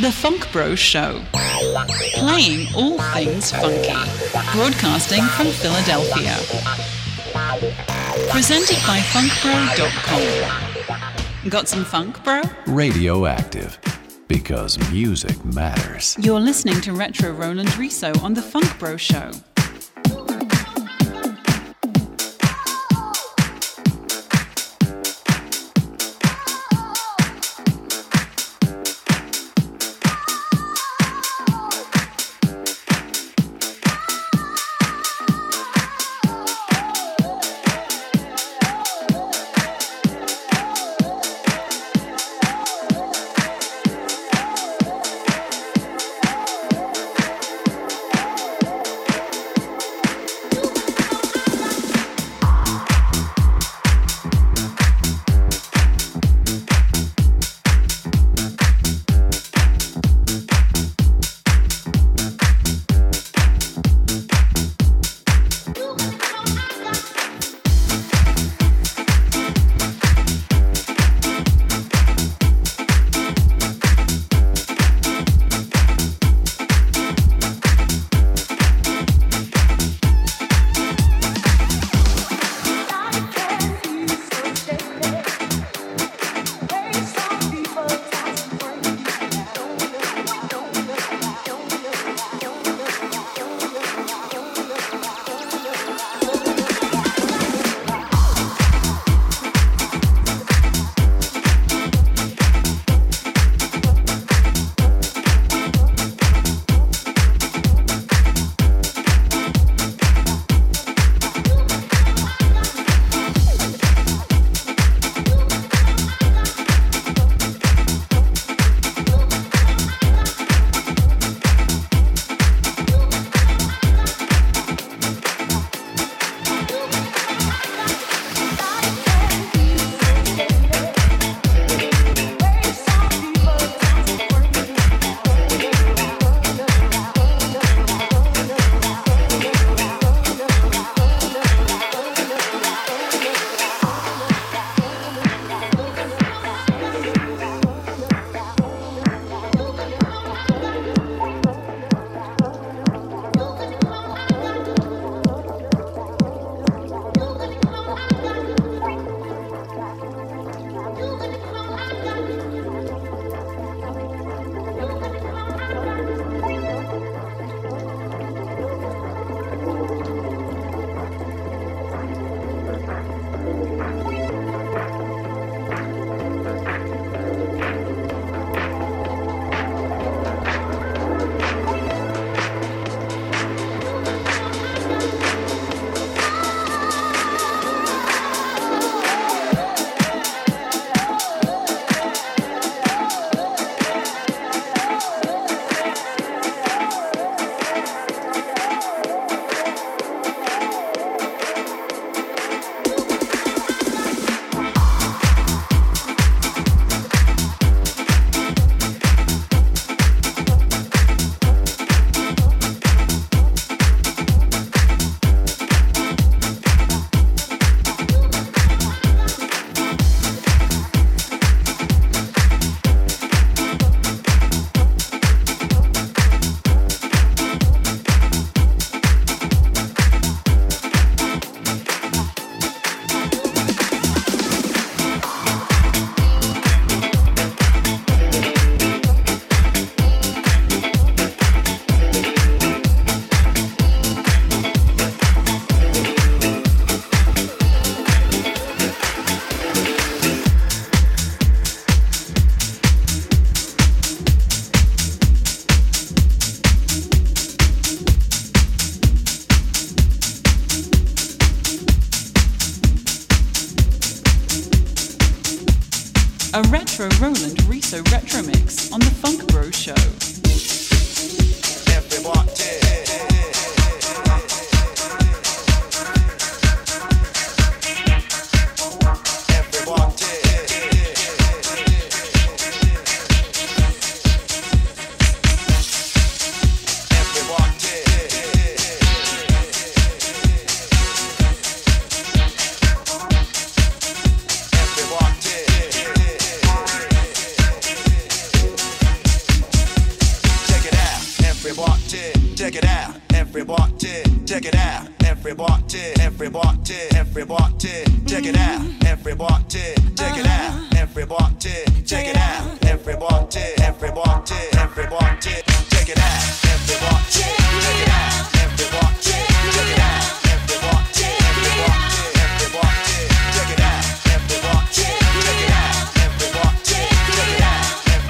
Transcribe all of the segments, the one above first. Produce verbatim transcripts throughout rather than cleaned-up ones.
The Funk Bro Show, playing all things funky, broadcasting from Philadelphia. Presented by funk bro dot com. Got some funk, bro? Radioactive, because music matters. You're listening to Retro Roland Riso on The Funk Bro Show. A Retro Roland Riso Retro Mix on The Funk Bro Show. Everybody. check it out. Everybody, check it out. Everybody, everybody, everybody, check it out. Everybody, check it out. Everybody, check it out. Everybody, everybody, everybody, check it out. Everybody, check it out. Everybody, check it out. Everybody, everybody, everybody, check it out. Everybody, check it out. Everybody, check it out.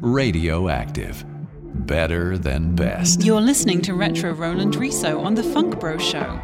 Radioactive. Better than best. You're listening to Retro Roland Riso on The Funk Bro Show.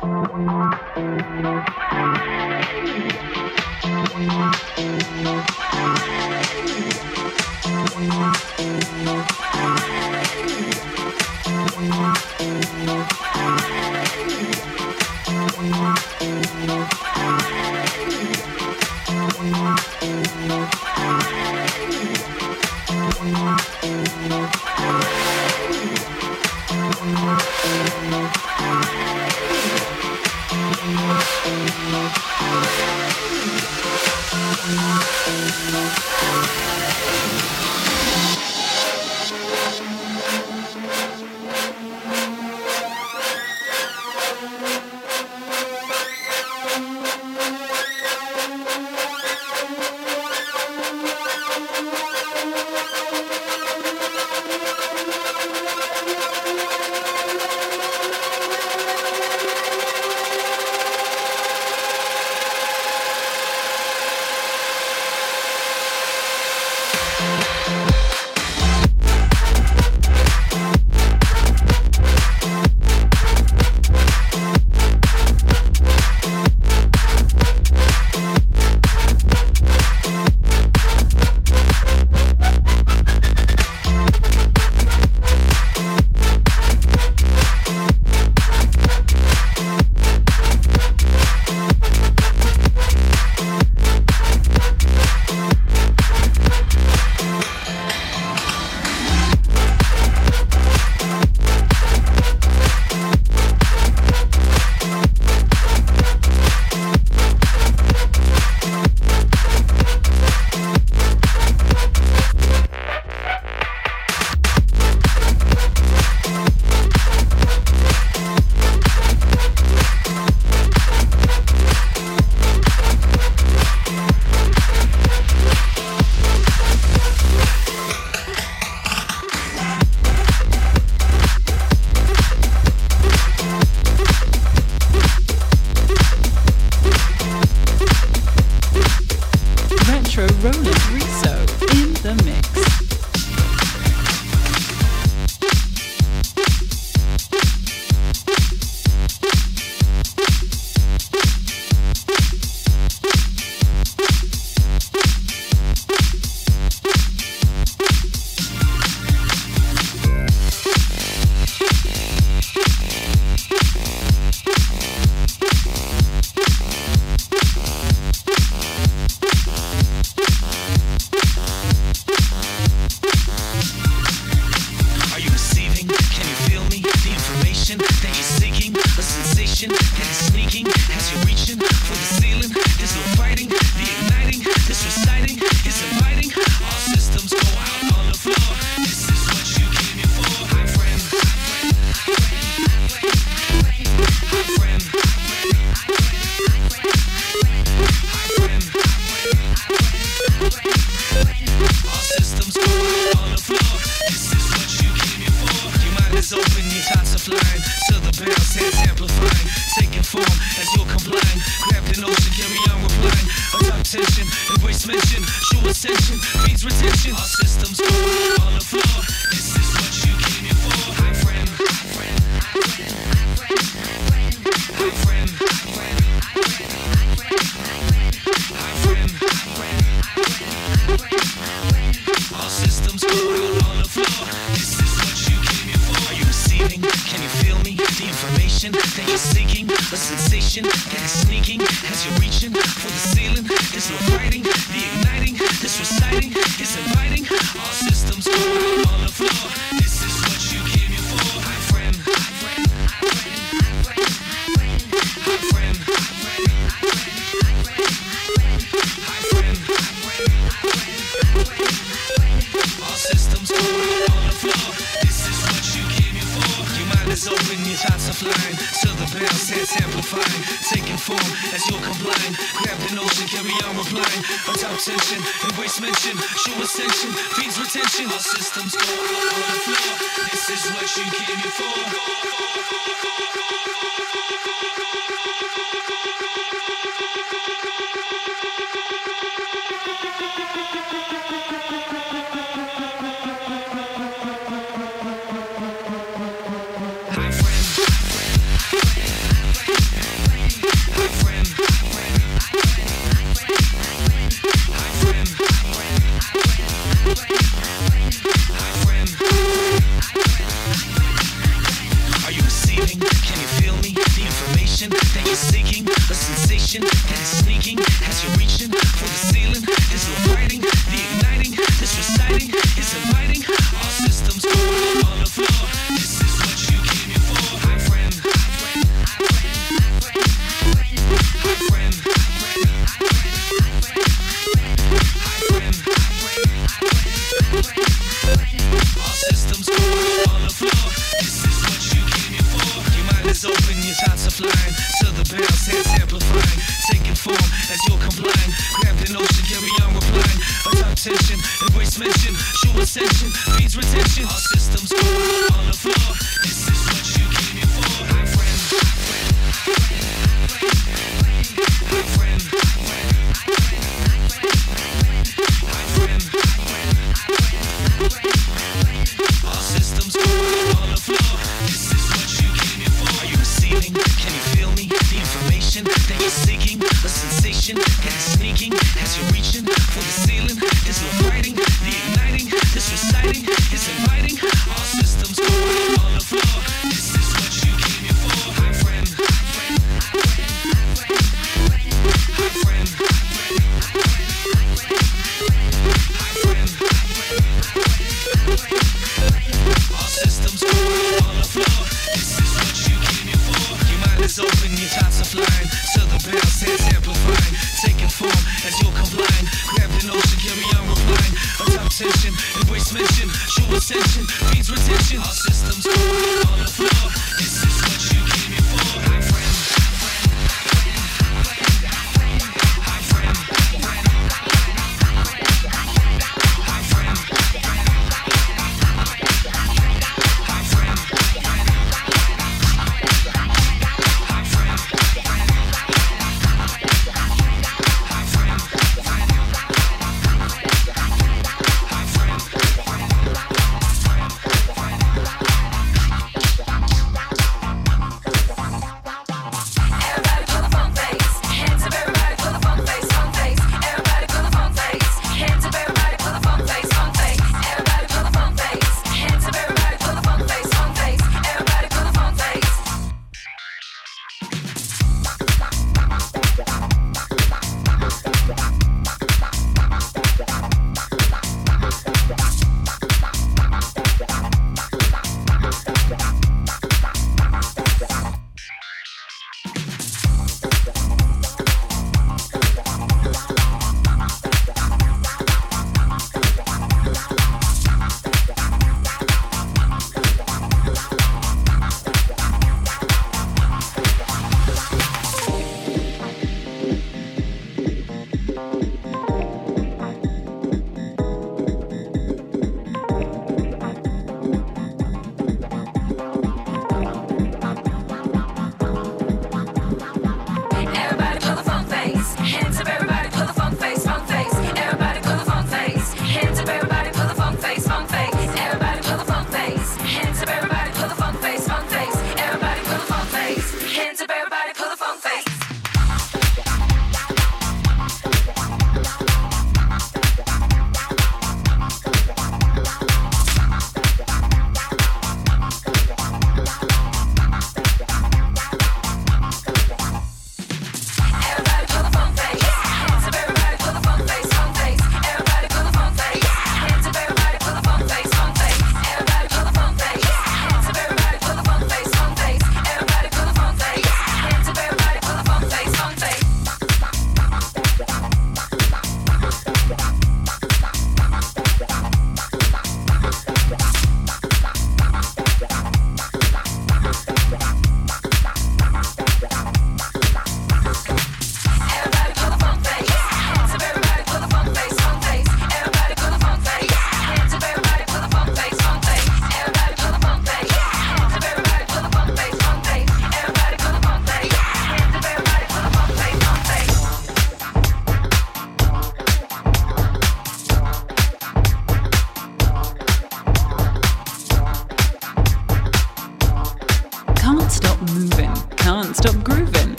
eyes open, your thoughts are flying, till the bell sounds amplifying, taking form as you're complying, grab the notion, carry on replying, atop tension, embrace mention, show ascension, means retention, our systems go on the floor, this is what you came here for, high friend, high friend, high friend, high friend, high friend, high friend, high friend, high friend, high friend, all systems go out on the floor. This is what you came here for. Are you receiving? Can you feel me? The information that you're seeking, a sensation that is sneaking as you're reaching for the ceiling. There's no fighting, the igniting, this reciting is inviting. All systems go out on the floor. This is what you came here for. I friend, I friend, I friend, I friend, I friend. Systems going on the floor. This is what you came here for. Your mind is open, your thoughts are flying, till the bell sounds amplifying, taking form as you're complying, grab the notion, carry on replying, atop tension, embrace mention, show ascension, feeds retention. Our systems go on the floor. This is what you came here for.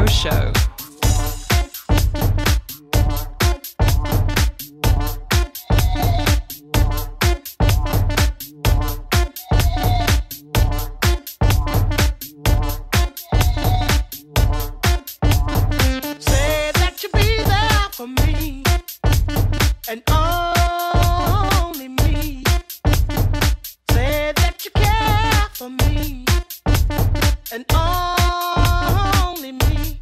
Bro Show. And only me.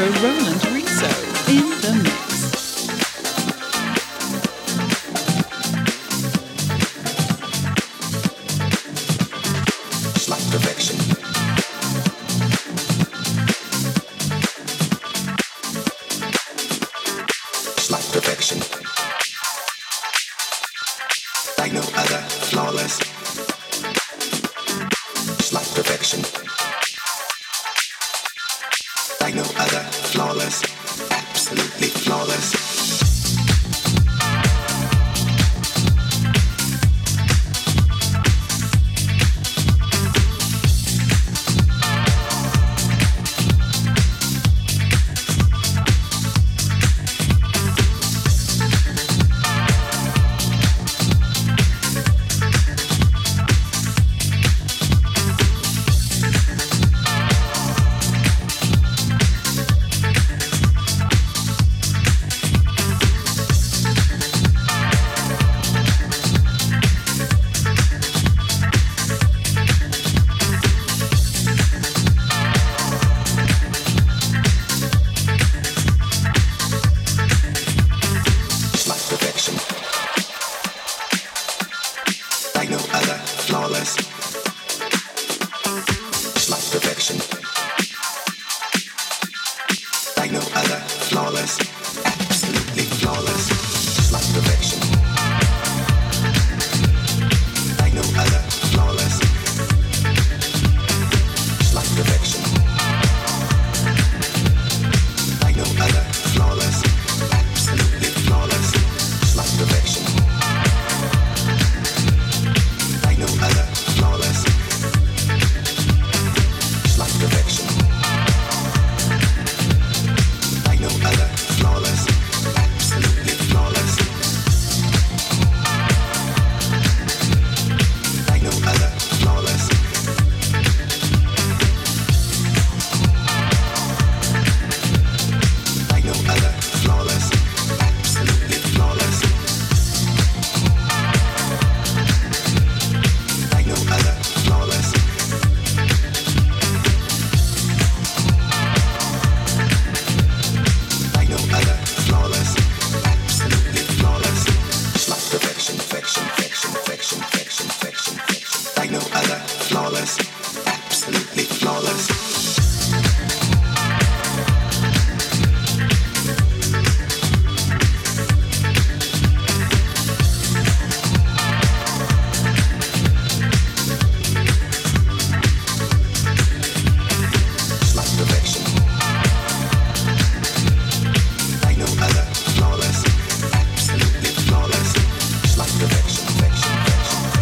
Retro Roland Riso in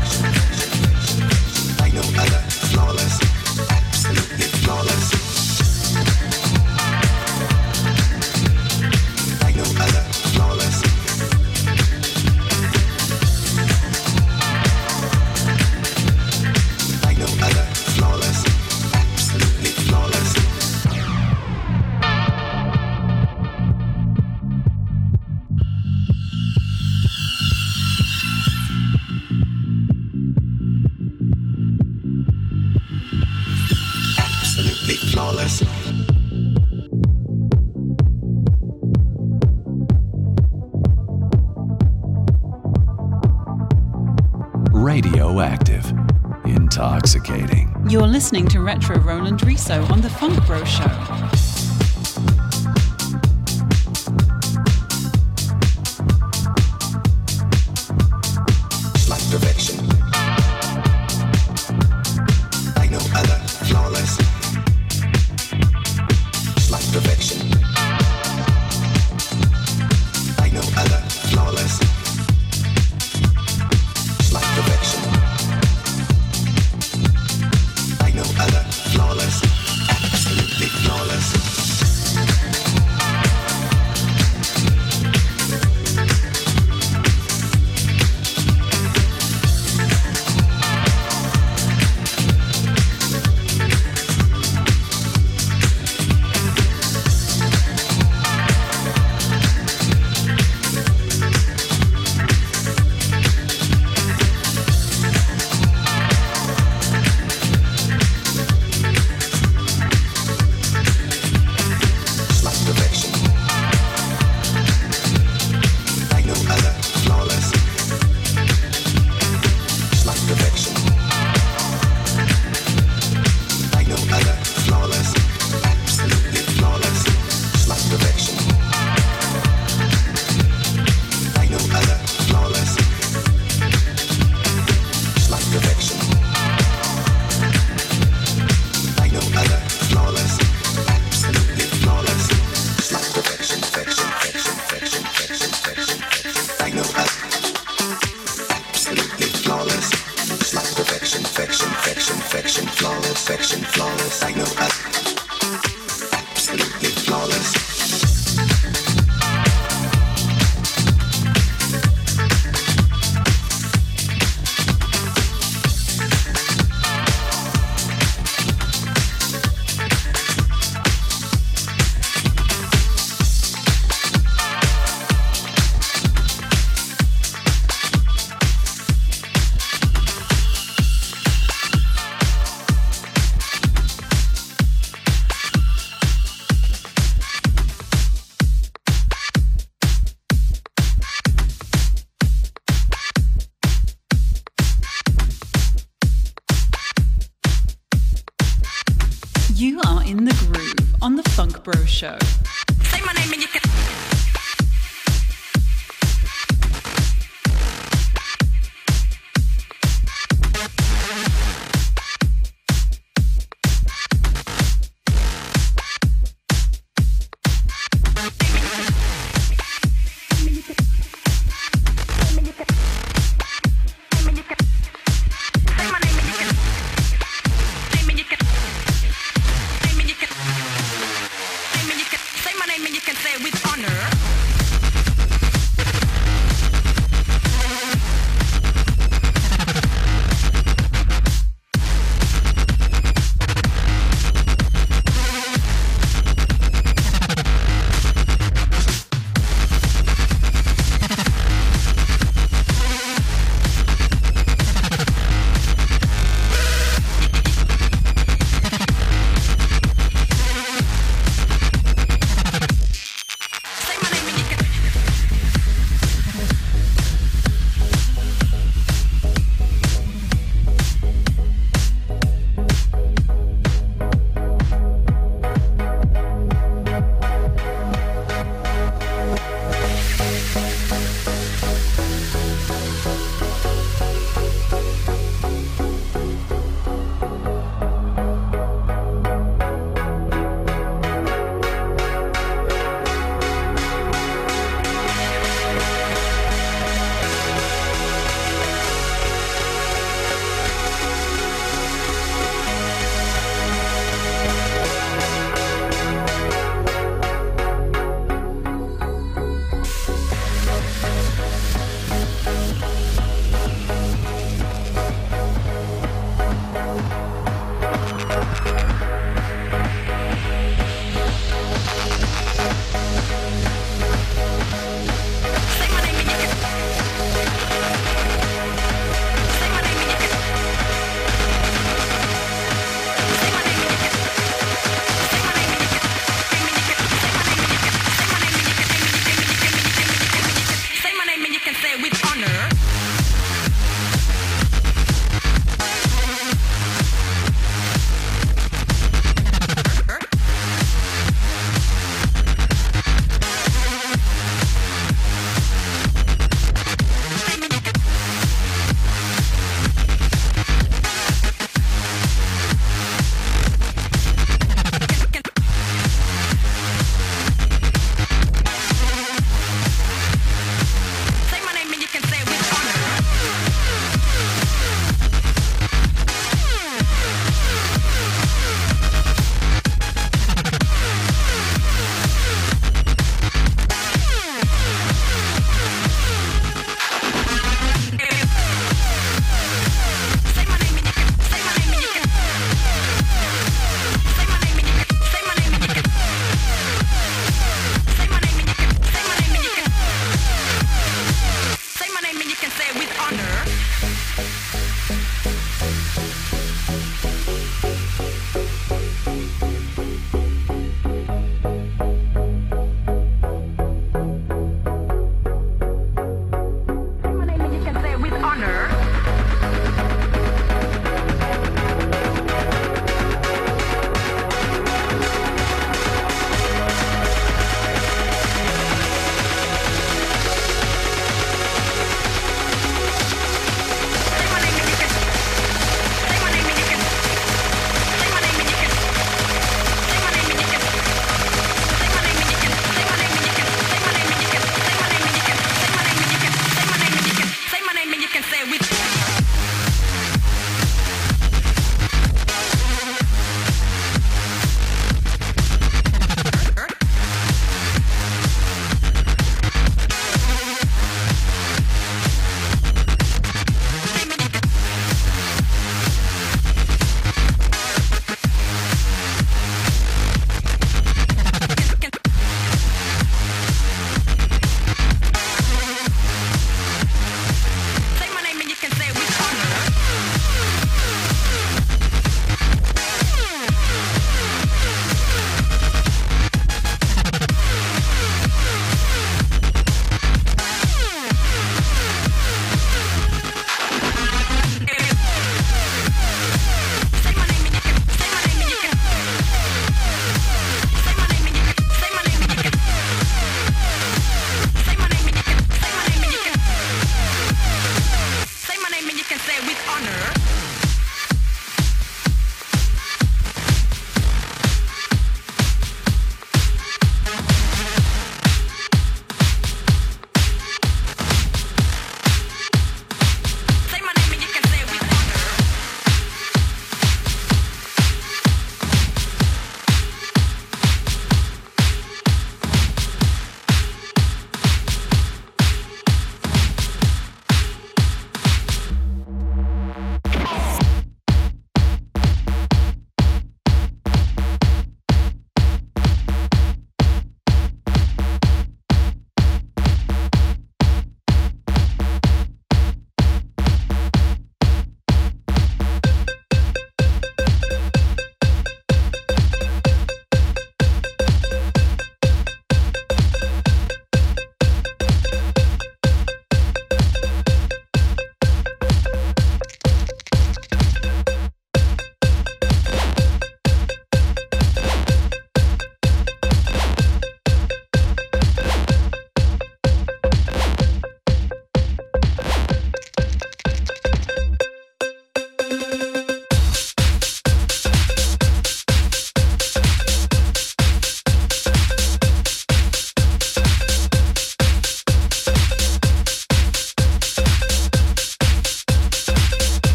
the mix. Radioactive, intoxicating. You're listening to Retro Roland Riso on The Funk Bro Show. Flawless, absolutely flawless. perfection, flawless, I know us, absolutely flawless. Show. Say my name and you can say it with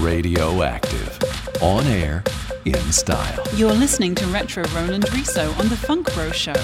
Radioactive. On air, in style. You're listening to Retro Roland Riso on The Funk Bro Show.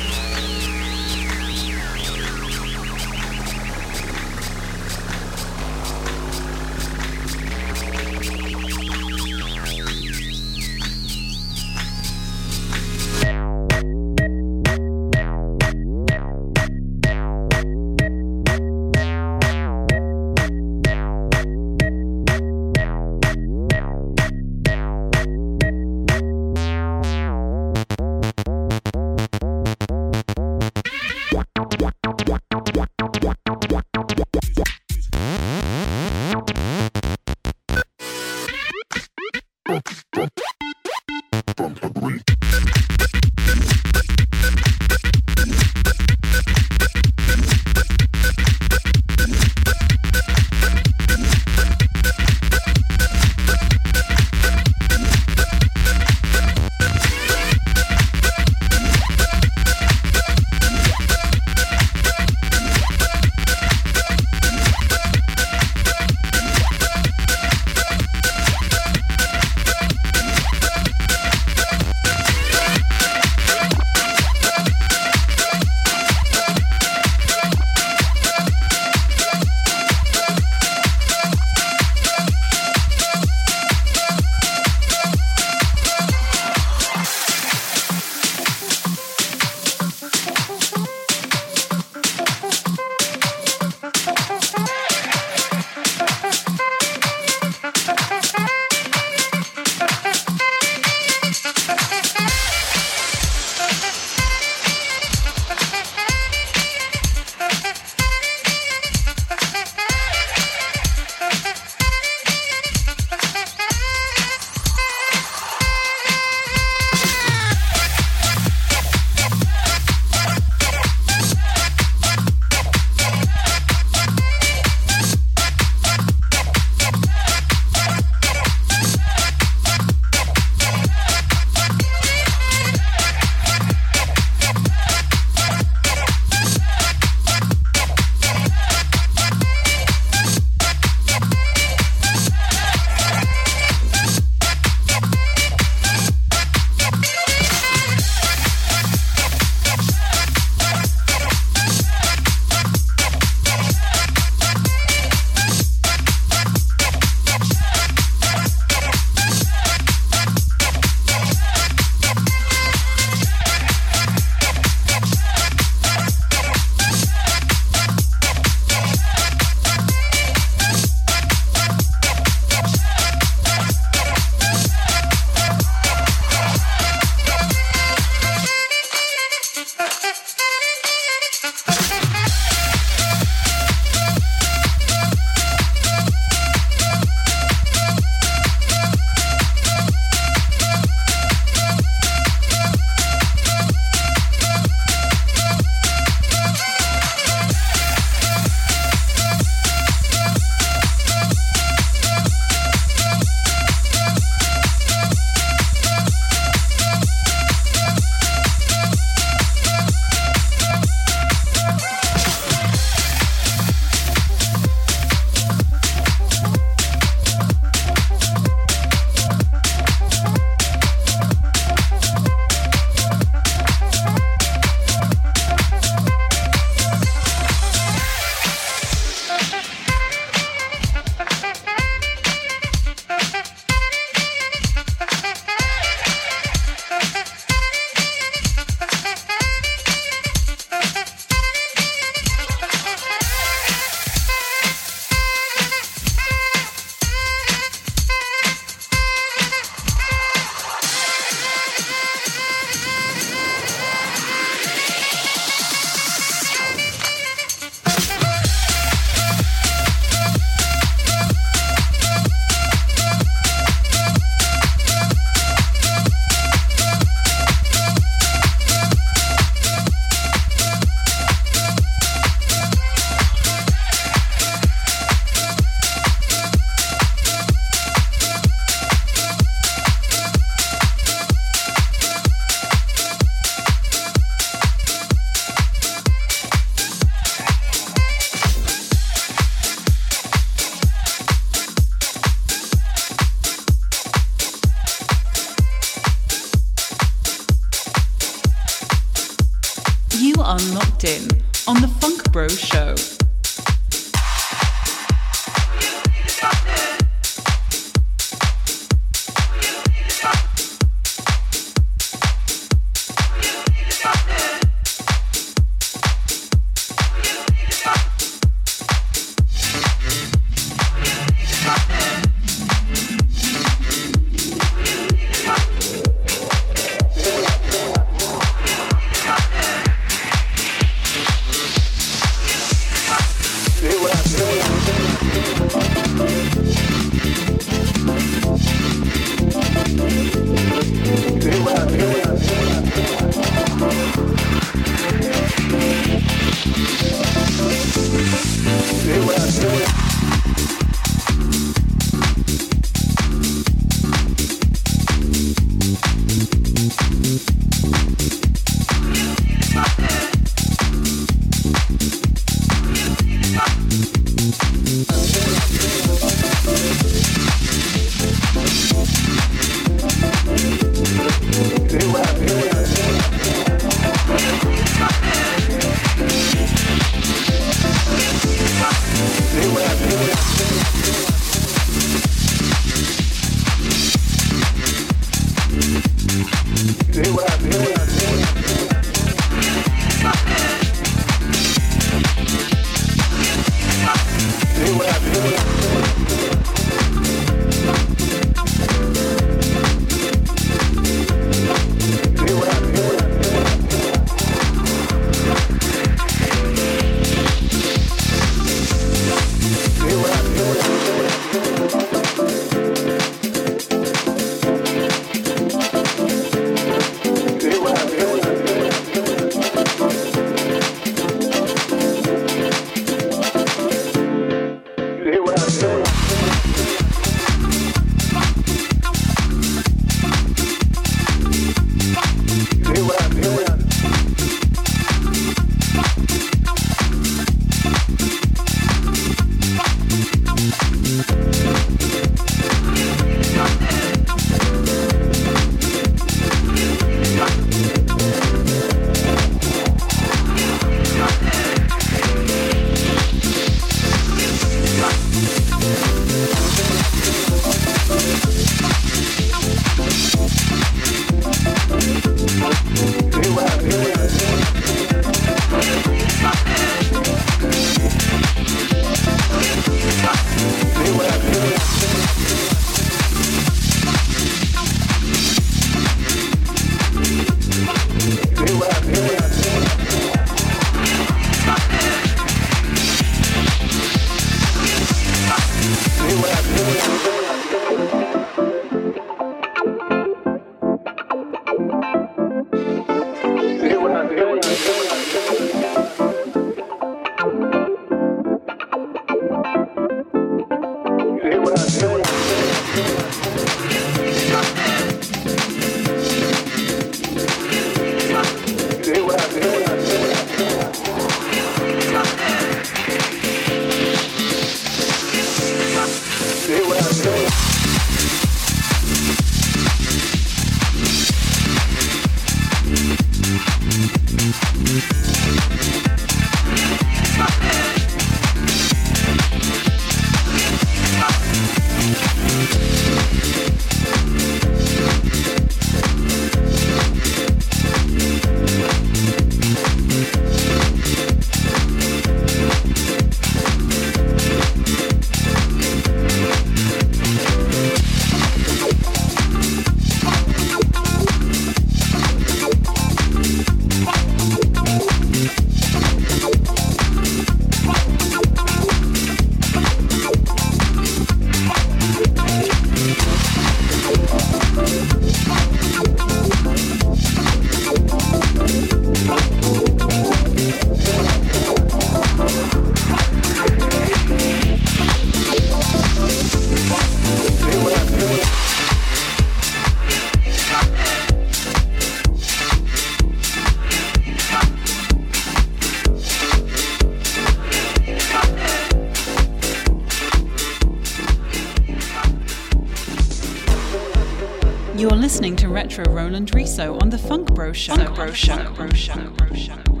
You're listening to Retro Roland Riso on The Funk Bro Show. Funk Bro Show. Funk Bro Show.